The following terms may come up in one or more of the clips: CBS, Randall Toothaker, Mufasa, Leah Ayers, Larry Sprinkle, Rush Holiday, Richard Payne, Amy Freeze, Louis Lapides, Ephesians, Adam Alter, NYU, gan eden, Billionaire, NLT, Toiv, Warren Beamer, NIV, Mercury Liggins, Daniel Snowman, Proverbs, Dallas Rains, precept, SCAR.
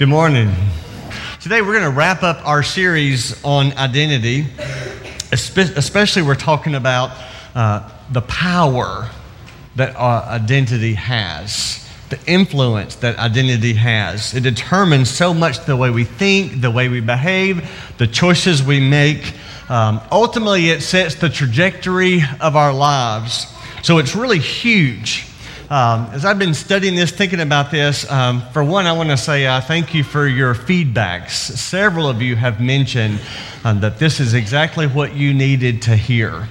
Good morning. Today we're going to wrap up our series on identity. Especially we're talking about the power that identity has, the influence that identity has. It determines so much the way we think, the way we behave, the choices we make. Ultimately, it sets the trajectory of our lives. So it's really huge. As I've been studying this, thinking about this, for one, I want to say thank you for your feedbacks. Several of you have mentioned that this is exactly what you needed to hear.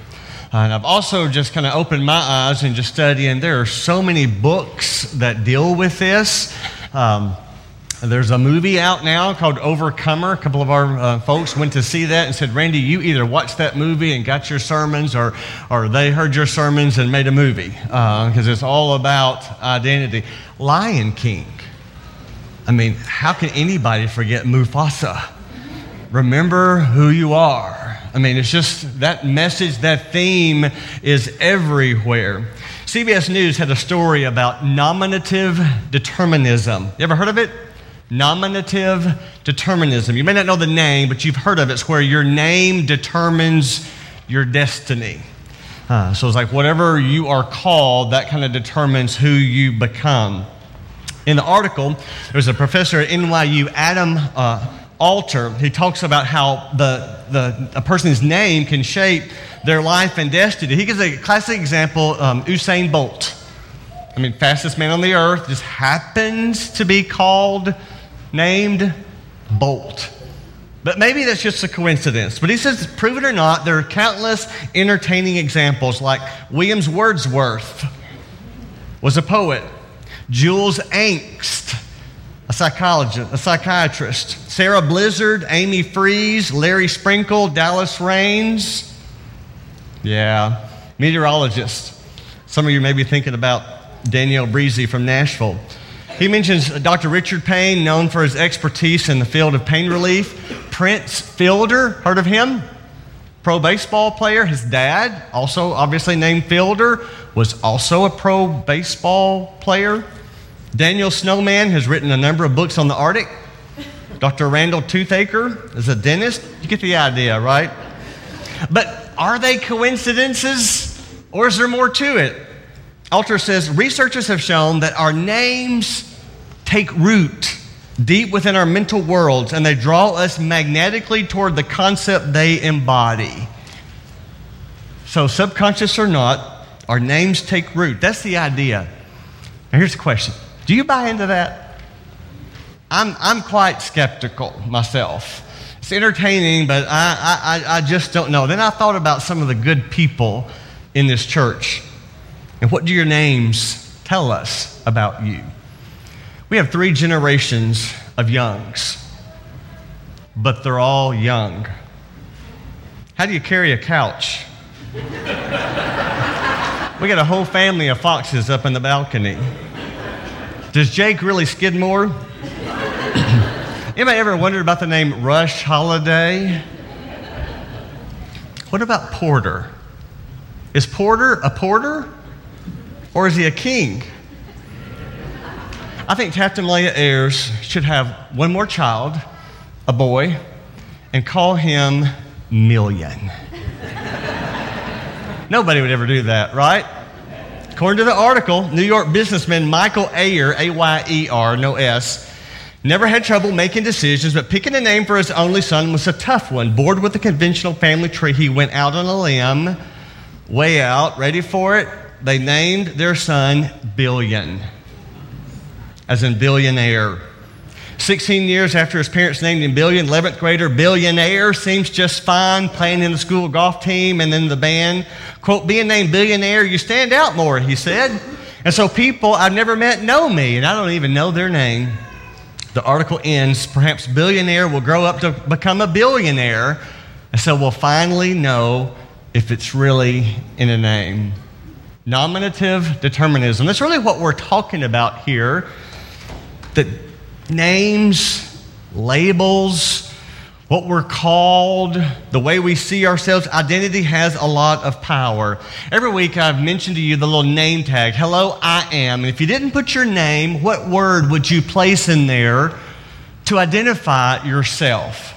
And I've also just kind of opened my eyes and just studying. There are so many books that deal with this. There's a movie out now called Overcomer. A couple of our folks went to see that and said, Randy, you either watched that movie and got your sermons or they heard your sermons and made a movie because it's all about identity. Lion King. I mean, how can anybody forget Mufasa? Remember who you are. I mean, it's just that message, that theme is everywhere. CBS News had a story about nominative determinism. You ever heard of it? Nominative determinism. You may not know the name, but you've heard of it. It's where your name determines your destiny. So it's like whatever you are called, that kind of determines who you become. In the article, there's a professor at NYU, Adam Alter. He talks about how a person's name can shape their life and destiny. He gives a classic example, Usain Bolt. I mean, fastest man on the earth, just happens to be named Bolt. But maybe that's just a coincidence. But he says, prove it or not, there are countless entertaining examples, like William Wordsworth was a poet, Jules Angst, a psychiatrist, Sarah Blizzard, Amy Freeze, Larry Sprinkle, Dallas Rains, meteorologist. Some of you may be thinking about Danielle Breezy from Nashville. He mentions Dr. Richard Payne, known for his expertise in the field of pain relief. Prince Fielder, heard of him? Pro baseball player. His dad, also obviously named Fielder, was also a pro baseball player. Daniel Snowman has written a number of books on the Arctic. Dr. Randall Toothaker is a dentist. You get the idea, right? But are they coincidences, or is there more to it? Alter says, researchers have shown that our names take root deep within our mental worlds, and they draw us magnetically toward the concept they embody. So subconscious or not, our names take root. That's the idea. Now here's the question. Do you buy into that? I'm quite skeptical myself. It's entertaining, but I just don't know. Then I thought about some of the good people in this church. And what do your names tell us about you? We have three generations of Youngs, but they're all young. How do you carry a couch? We got a whole family of foxes up in the balcony. Does Jake really skid more? Anybody ever wondered about the name Rush Holiday? What about Porter? Is Porter a porter? Or is he a king? I think Taft and Leah Ayers should have one more child, a boy, and call him Million. Nobody would ever do that, right? According to the article, New York businessman Michael Ayer, A-Y-E-R, no S, never had trouble making decisions, but picking a name for his only son was a tough one. Bored with the conventional family tree, he went out on a limb, way out, ready for it. They named their son Billion, as in billionaire. 16 years after his parents named him Billion, 11th grader Billionaire seems just fine, playing in the school golf team and in the band. Quote, being named Billionaire, you stand out more, he said. And so people I've never met know me, and I don't even know their name. The article ends, perhaps Billionaire will grow up to become a billionaire, and so we'll finally know if it's really in a name. Nominative determinism. That's really what we're talking about here. That names, labels, what we're called, the way we see ourselves, identity has a lot of power. Every week I've mentioned to you the little name tag, hello, I am. And if you didn't put your name, what word would you place in there to identify yourself.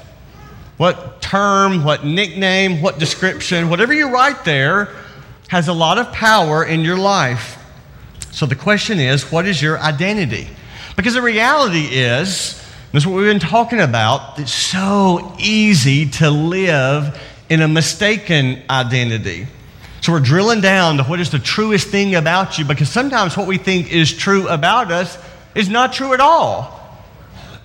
What term, what nickname, what description, whatever you write there has a lot of power in your life. So the question is, what is your identity? Because the reality is, this is what we've been talking about, it's so easy to live in a mistaken identity. So we're drilling down to what is the truest thing about you, because sometimes what we think is true about us is not true at all.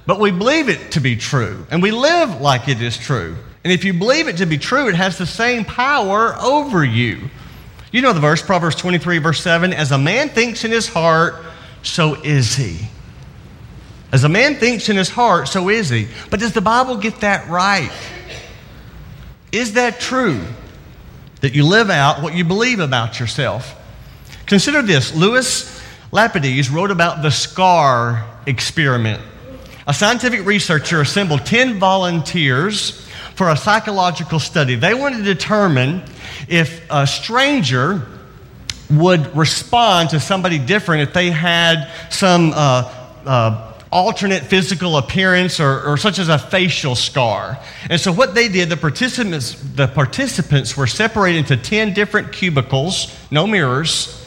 But we believe it to be true, and we live like it is true. And if you believe it to be true, it has the same power over you. You know the verse, Proverbs 23, verse 7, as a man thinks in his heart, so is he. As a man thinks in his heart, so is he. But does the Bible get that right? Is that true, that you live out what you believe about yourself? Consider this. Louis Lapides wrote about the SCAR experiment. A scientific researcher assembled 10 volunteers for a psychological study. They wanted to determine if a stranger would respond to somebody different if they had some alternate physical appearance or such as a facial scar. And so what they did, the participants were separated into 10 different cubicles, no mirrors,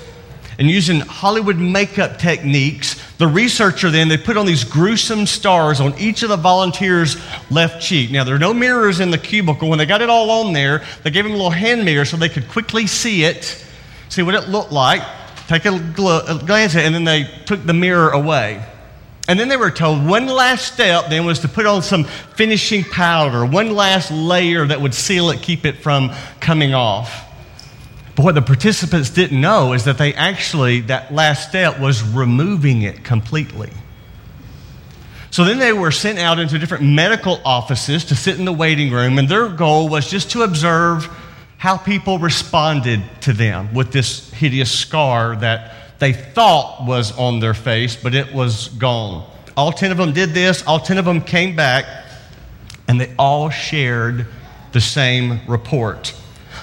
and using Hollywood makeup techniques, the researcher then, they put on these gruesome stars on each of the volunteers' left cheek. Now, there are no mirrors in the cubicle. When they got it all on there, they gave them a little hand mirror so they could quickly see it, see what it looked like, take a glance at it, and then they took the mirror away. And then they were told one last step then was to put on some finishing powder, one last layer that would seal it, keep it from coming off. But what the participants didn't know is that they actually, that last step was removing it completely. So then they were sent out into different medical offices to sit in the waiting room, and their goal was just to observe how people responded to them with this hideous scar that they thought was on their face, but it was gone. All 10 of them did this. All 10 of them came back, and they all shared the same report.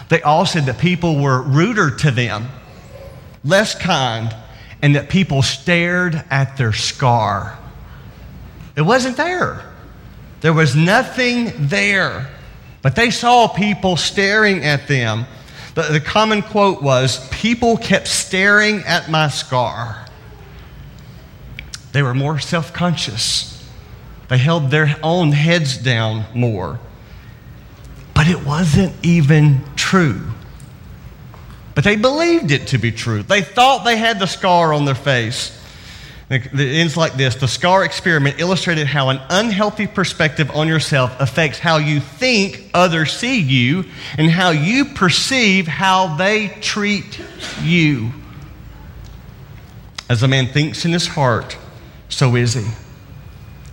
They all said that people were ruder to them, less kind, and that people stared at their scar. It wasn't there. There was nothing there, but they saw people staring at them. The common quote was, people kept staring at my scar. They were more self-conscious. They held their own heads down more. But it wasn't even true. But they believed it to be true. They thought they had the scar on their face. It ends like this. The SCAR experiment illustrated how an unhealthy perspective on yourself affects how you think others see you and how you perceive how they treat you. As a man thinks in his heart, so is he.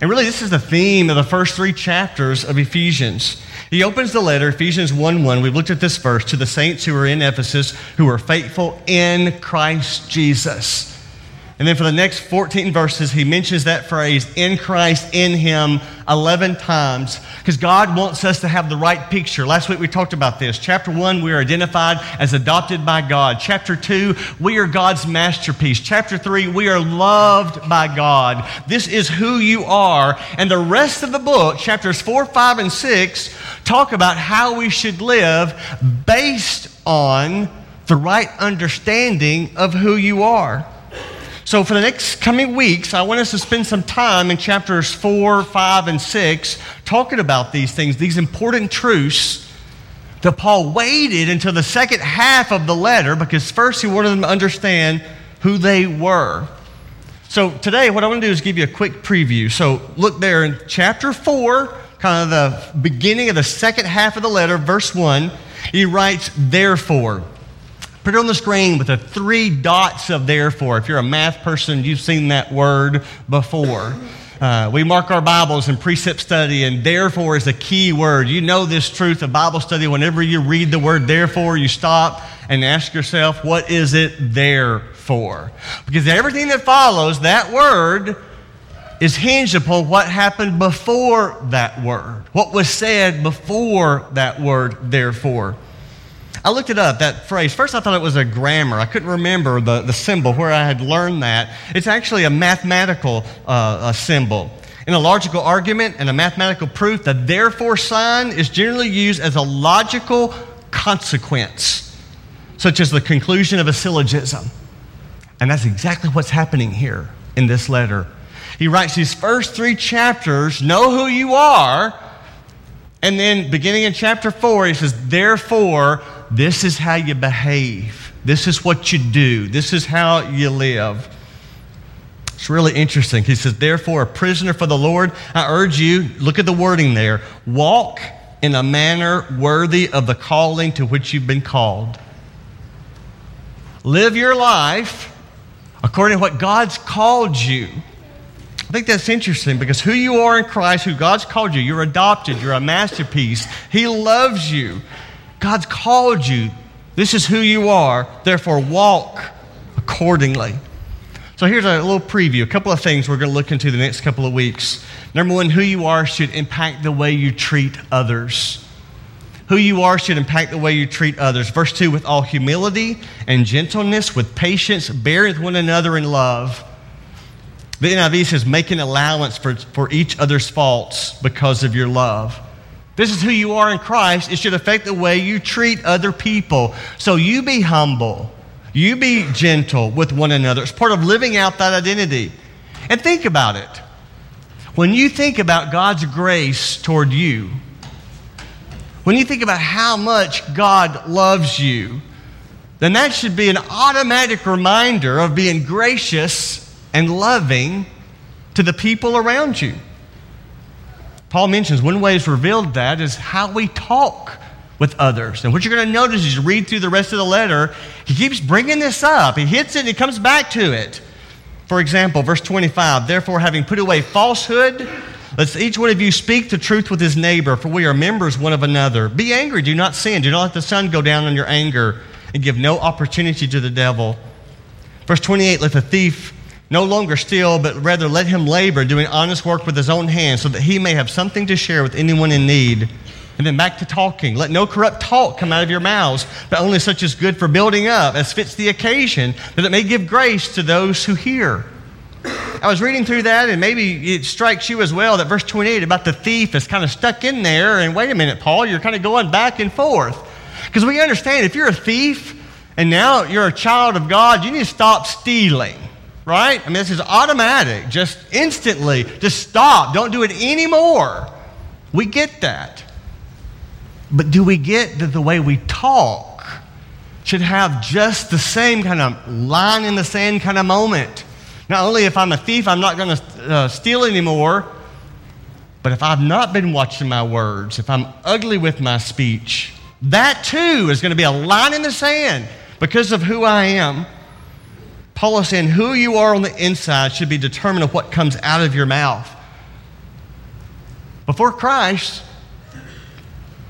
And really, this is the theme of the first 3 chapters of Ephesians. He opens the letter, Ephesians 1:1. We've looked at this verse, to the saints who are in Ephesus, who are faithful in Christ Jesus. And then for the next 14 verses, he mentions that phrase, in Christ, in him, 11 times, because God wants us to have the right picture. Last week we talked about this. Chapter 1, we are identified as adopted by God. Chapter 2, we are God's masterpiece. Chapter 3, we are loved by God. This is who you are. And the rest of the book, chapters 4, 5, and 6, talk about how we should live based on the right understanding of who you are. So for the next coming weeks, I want us to spend some time in chapters 4, 5, and 6 talking about these things, these important truths that Paul waited until the second half of the letter because first he wanted them to understand who they were. So today what I want to do is give you a quick preview. So look there in chapter 4, kind of the beginning of the second half of the letter, verse 1, he writes, therefore. Put it on the screen with the 3 dots of therefore. If you're a math person, you've seen that word before. We mark our Bibles in precept study, and therefore is a key word. You know this truth of Bible study. Whenever you read the word therefore, you stop and ask yourself, what is it there for? Because everything that follows that word is hinged upon what happened before that word, what was said before that word therefore. I looked it up, that phrase. First, I thought it was a grammar. I couldn't remember the symbol where I had learned that. It's actually a mathematical symbol. In a logical argument and a mathematical proof, the therefore sign is generally used as a logical consequence, such as the conclusion of a syllogism. And that's exactly what's happening here in this letter. He writes these first three chapters, know who you are, and then beginning in chapter 4, he says, therefore, this is how you behave. This is what you do. This is how you live. It's really interesting. He says, therefore, a prisoner for the Lord, I urge you, look at the wording there, walk in a manner worthy of the calling to which you've been called. Live your life according to what God's called you. I think that's interesting because who you are in Christ, who God's called you, you're adopted, you're a masterpiece. He loves you. God's called you. This is who you are. Therefore, walk accordingly. So here's a little preview, a couple of things we're going to look into the next couple of weeks. Number one, who you are should impact the way you treat others. Who you are should impact the way you treat others. Verse 2, with all humility and gentleness, with patience, bear with one another in love. The NIV says, make an allowance for each other's faults because of your love. This is who you are in Christ. It should affect the way you treat other people. So you be humble. You be gentle with one another. It's part of living out that identity. And think about it. When you think about God's grace toward you, when you think about how much God loves you, then that should be an automatic reminder of being gracious and loving to the people around you. Paul mentions one way it's revealed that is how we talk with others. And what you're going to notice as you read through the rest of the letter, he keeps bringing this up. He hits it and he comes back to it. For example, verse 25, therefore, having put away falsehood, let's each one of you speak the truth with his neighbor, for we are members one of another. Be angry, do not sin. Do not let the sun go down on your anger, and give no opportunity to the devil. Verse 28, let the thief no longer steal, but rather let him labor, doing honest work with his own hands, so that he may have something to share with anyone in need. And then back to talking. Let no corrupt talk come out of your mouths, but only such as good for building up, as fits the occasion, that it may give grace to those who hear. I was reading through that, and maybe it strikes you as well that verse 28 about the thief is kind of stuck in there. And wait a minute, Paul, you're kind of going back and forth. Because we understand if you're a thief and now you're a child of God, you need to stop stealing. Right? I mean, this is automatic, just instantly. Just stop. Don't do it anymore. We get that. But do we get that the way we talk should have just the same kind of line in the sand kind of moment? Not only if I'm a thief, I'm not going to steal anymore, but if I've not been watching my words, if I'm ugly with my speech, that too is going to be a line in the sand because of who I am. Paul is saying who you are on the inside should be determined of what comes out of your mouth. Before Christ,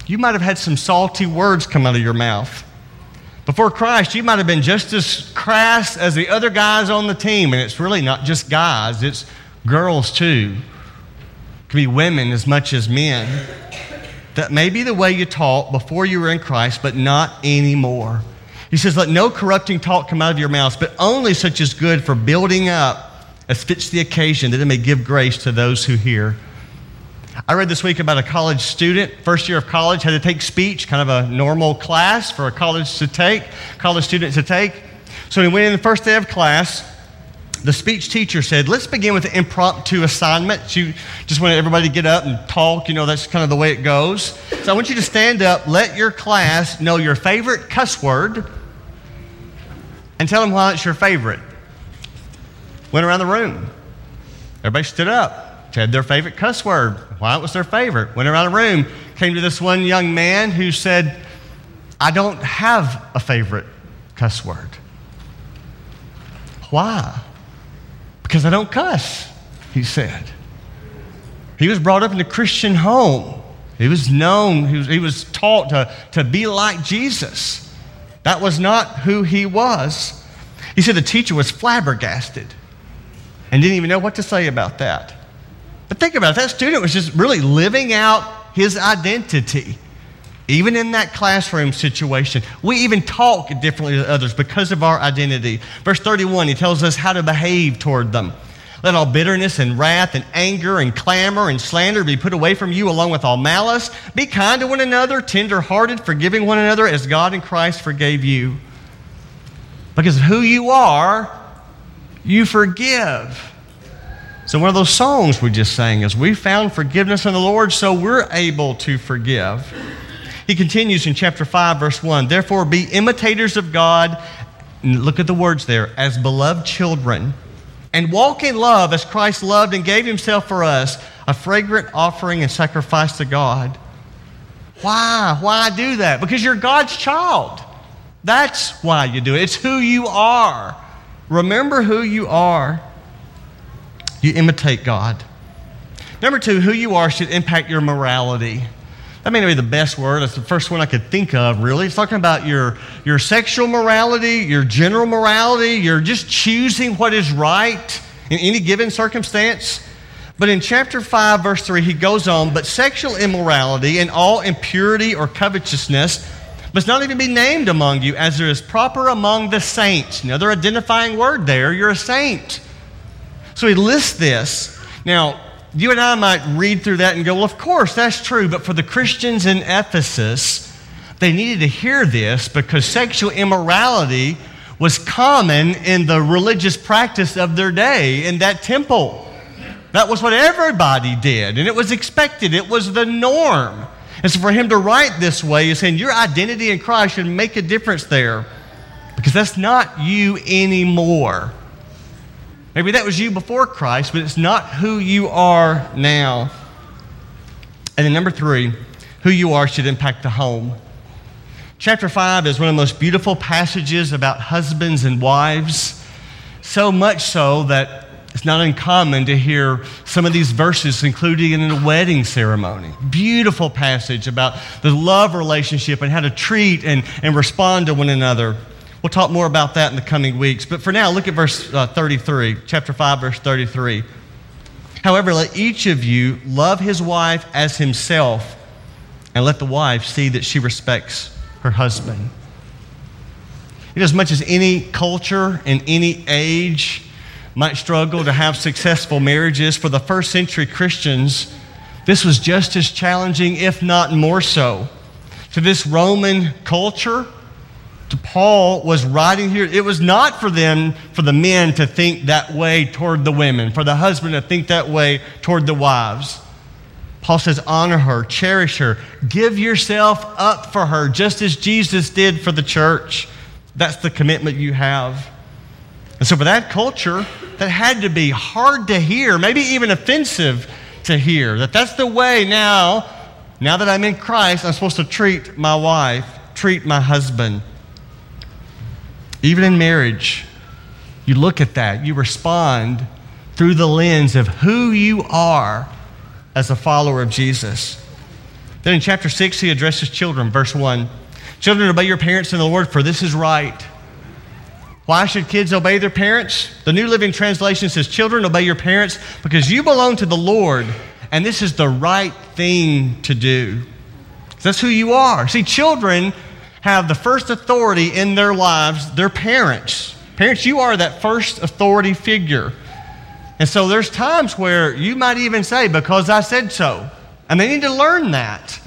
you might have had some salty words come out of your mouth. Before Christ, you might have been just as crass as the other guys on the team. And it's really not just guys, it's girls too. It could be women as much as men. That may be the way you talk before you were in Christ, but not anymore. He says, let no corrupting talk come out of your mouths, but only such as good for building up as fits the occasion, that it may give grace to those who hear. I read this week about a college student, first year of college, had to take speech, kind of a normal class for a college student to take. So he went in the first day of class. The speech teacher said, let's begin with an impromptu assignment. She just wanted everybody to get up and talk. You know, that's kind of the way it goes. So I want you to stand up, let your class know your favorite cuss word, and tell them why it's your favorite. Went around the room. Everybody stood up, said their favorite cuss word, why it was their favorite. Went around the room, came to this one young man who said, I don't have a favorite cuss word. Why? Because I don't cuss, he said. He was brought up in a Christian home. He was known, he was taught to be like Jesus. That was not who he was. He said the teacher was flabbergasted and didn't even know what to say about that. But think about it, that student was just really living out his identity, even in that classroom situation. We even talk differently to others because of our identity. Verse 31, he tells us how to behave toward them. Let all bitterness and wrath and anger and clamor and slander be put away from you, along with all malice. Be kind to one another, tender-hearted, forgiving one another as God in Christ forgave you. Because of who you are, you forgive. So one of those songs we just sang is, we found forgiveness in the Lord, so we're able to forgive. He continues in chapter 5, verse 1, therefore be imitators of God, and look at the words there, as beloved children, and walk in love as Christ loved and gave himself for us, a fragrant offering and sacrifice to God. Why? Why do that? Because you're God's child. That's why you do it. It's who you are. Remember who you are. You imitate God. Number two, who you are should impact your morality. That may not be the best word. That's the first one I could think of, really. It's talking about your sexual morality, your general morality, you're just choosing what is right in any given circumstance. But in chapter 5, verse 3, he goes on, but sexual immorality and all impurity or covetousness must not even be named among you, as there is proper among the saints. Another identifying word there, you're a saint. So he lists this. Now, you and I might read through that and go, well, of course, that's true. But for the Christians in Ephesus, they needed to hear this because sexual immorality was common in the religious practice of their day in that temple. That was what everybody did, and it was expected. It was the norm. And so for him to write this way is saying your identity in Christ should make a difference there because that's not you anymore. Maybe that was you before Christ, but it's not who you are now. And then number three, who you are should impact the home. Chapter 5 is one of the most beautiful passages about husbands and wives, so much so that it's not uncommon to hear some of these verses included in a wedding ceremony. Beautiful passage about the love relationship and how to treat and respond to one another. We'll talk more about that in the coming weeks. But for now, look at verse 33, chapter 5, verse 33. However, let each of you love his wife as himself, and let the wife see that she respects her husband. You know, as much as any culture and any age might struggle to have successful marriages, for the first century Christians, this was just as challenging, if not more so. To this Roman culture, Paul was writing here, it was not for them, for the men to think that way toward the women, for the husband to think that way toward the wives. Paul says, honor her, cherish her, give yourself up for her, just as Jesus did for the church. That's the commitment you have. And so for that culture, that had to be hard to hear, maybe even offensive to hear, that that's the way now that I'm in Christ, I'm supposed to treat my wife, treat my husband. Even in marriage, you look at that. You respond through the lens of who you are as a follower of Jesus. Then in chapter 6, he addresses children, verse 1. Children, obey your parents in the Lord, for this is right. Why should kids obey their parents? The New Living Translation says, children, obey your parents, because you belong to the Lord, and this is the right thing to do. That's who you are. See, children have the first authority in their lives, their parents. Parents, you are that first authority figure. And so there's times where you might even say, because I said so. And they need to learn that.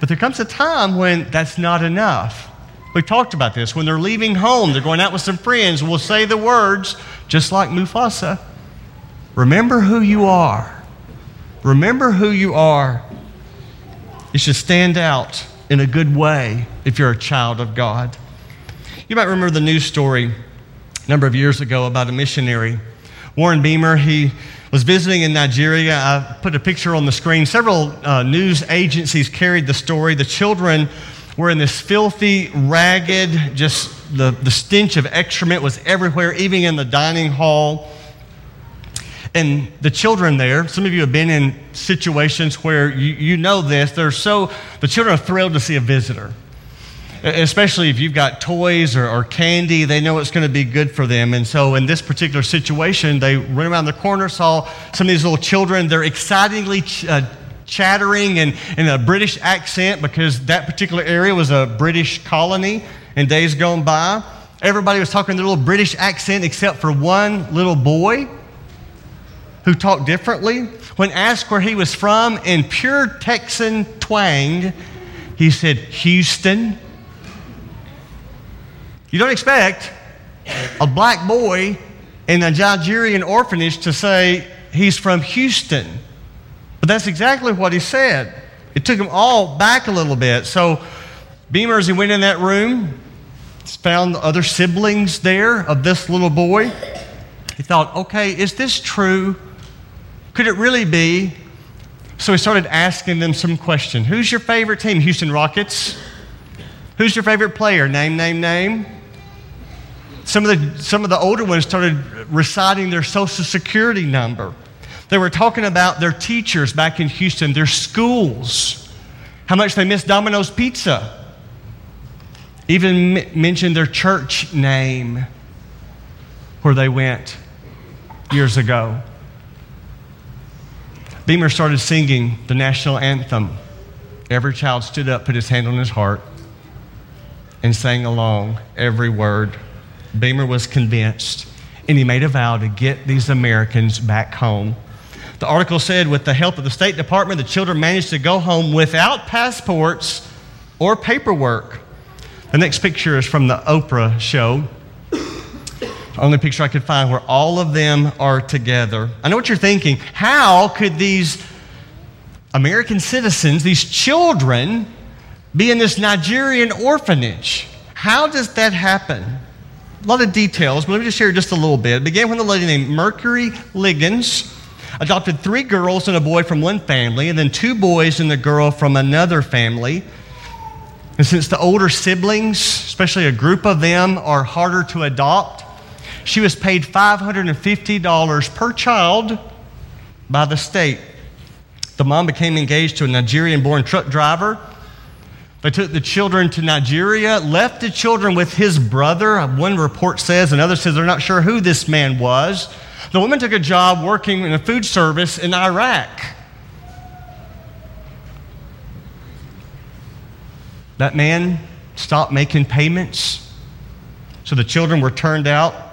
But there comes a time when that's not enough. We talked about this. When they're leaving home, they're going out with some friends, we'll say the words, just like Mufasa, remember who you are. Remember who you are. You should stand out in a good way if you're a child of God. You might remember the news story a number of years ago about a missionary. Warren Beamer, he was visiting in Nigeria. I put a picture on the screen. Several news agencies carried the story. The children were in this filthy, ragged, just the stench of excrement was everywhere, even in the dining hall. And the children there, some of you have been in situations where you know this, the children are thrilled to see a visitor. Especially if you've got toys or candy, they know it's going to be good for them. And so in this particular situation, they ran around the corner, saw some of these little children. They're excitingly chattering in a British accent because that particular area was a British colony in days gone by. Everybody was talking their little British accent except for one little boy who talked differently. When asked where he was from, in pure Texan twang, he said, Houston. You don't expect a black boy in a Nigerian orphanage to say he's from Houston. But that's exactly what he said. It took them all back a little bit. So Beamer, as he went in that room, found other siblings there of this little boy. He thought, okay, is this true? Could it really be? So he started asking them some questions. Who's your favorite team? Houston Rockets. Who's your favorite player? Name. Some of the older ones started reciting their social security number. They were talking about their teachers back in Houston, their schools, how much they missed Domino's Pizza. Even mentioned their church name where they went years ago. Beamer started singing the national anthem. Every child stood up, put his hand on his heart, and sang along every word. Beamer was convinced, and he made a vow to get these Americans back home. The article said, with the help of the State Department, the children managed to go home without passports or paperwork. The next picture is from the Oprah show. Only picture I could find where all of them are together. I know what you're thinking. How could these American citizens, these children, be in this Nigerian orphanage? How does that happen? A lot of details, but let me just share just a little bit. It began when a lady named Mercury Liggins adopted 3 girls and a boy from one family, and then 2 boys and a girl from another family. And since the older siblings, especially a group of them, are harder to adopt, she was paid $550 per child by the state. The mom became engaged to a Nigerian-born truck driver. They took the children to Nigeria, left the children with his brother. One report says, another says they're not sure who this man was. The woman took a job working in a food service in Iraq. That man stopped making payments, so the children were turned out.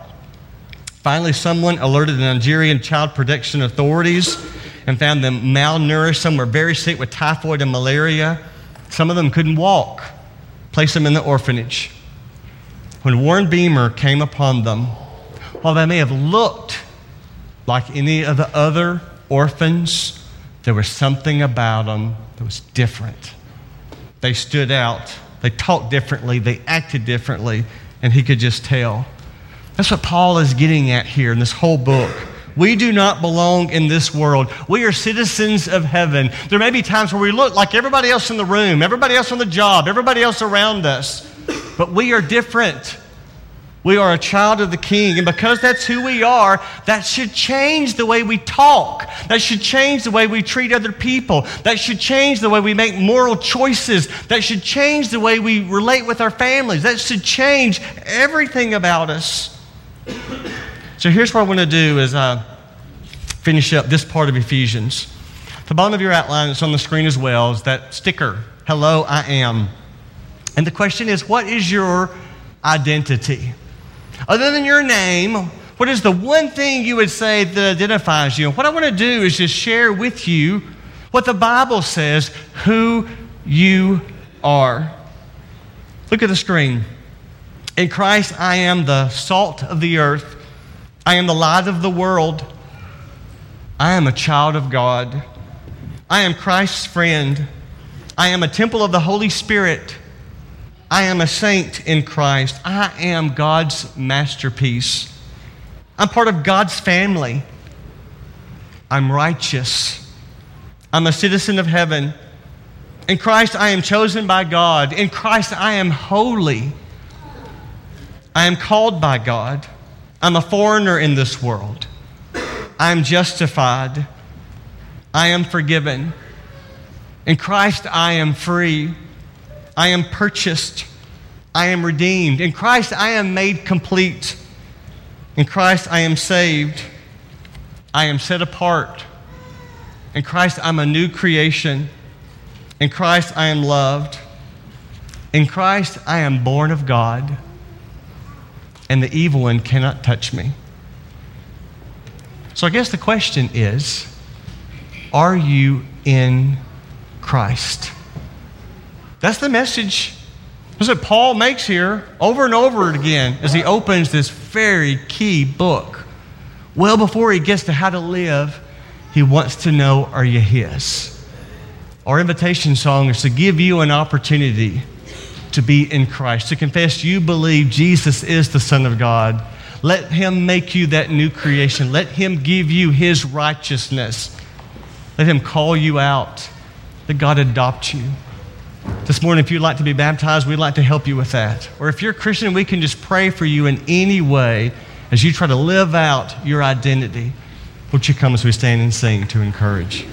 Finally, someone alerted the Nigerian Child Protection Authorities and found them malnourished. Some were very sick with typhoid and malaria. Some of them couldn't walk. Placed them in the orphanage. When Warren Beamer came upon them, while they may have looked like any of the other orphans, there was something about them that was different. They stood out. They talked differently. They acted differently. And he could just tell. That's what Paul is getting at here in this whole book. We do not belong in this world. We are citizens of heaven. There may be times where we look like everybody else in the room, everybody else on the job, everybody else around us, but we are different. We are a child of the King, and because that's who we are, that should change the way we talk. That should change the way we treat other people. That should change the way we make moral choices. That should change the way we relate with our families. That should change everything about us. So here's what I want to do as I finish up this part of Ephesians. The bottom of your outline that's on the screen as well is that sticker, hello, I am. And the question is, what is your identity? Other than your name, what is the one thing you would say that identifies you? And what I want to do is just share with you what the Bible says, who you are. Look at the screen. In Christ, I am the salt of the earth. I am the light of the world. I am a child of God. I am Christ's friend. I am a temple of the Holy Spirit. I am a saint in Christ. I am God's masterpiece. I'm part of God's family. I'm righteous. I'm a citizen of heaven. In Christ, I am chosen by God. In Christ, I am holy. I am called by God. I'm a foreigner in this world. I am justified. I am forgiven. In Christ, I am free. I am purchased. I am redeemed. In Christ, I am made complete. In Christ, I am saved. I am set apart. In Christ, I'm a new creation. In Christ, I am loved. In Christ, I am born of God. and the evil one cannot touch me. So I guess the question is, are you in Christ? That's the message. That's what Paul makes here over and over again as he opens this very key book. Well, before he gets to how to live, he wants to know, are you his? Our invitation song is to give you an opportunity to be in Christ, to confess you believe Jesus is the Son of God. Let him make you that new creation. Let him give you his righteousness. Let him call you out. Let God adopt you. This morning, if you'd like to be baptized, we'd like to help you with that. Or if you're a Christian, we can just pray for you in any way as you try to live out your identity. Won't you come as we stand and sing to encourage?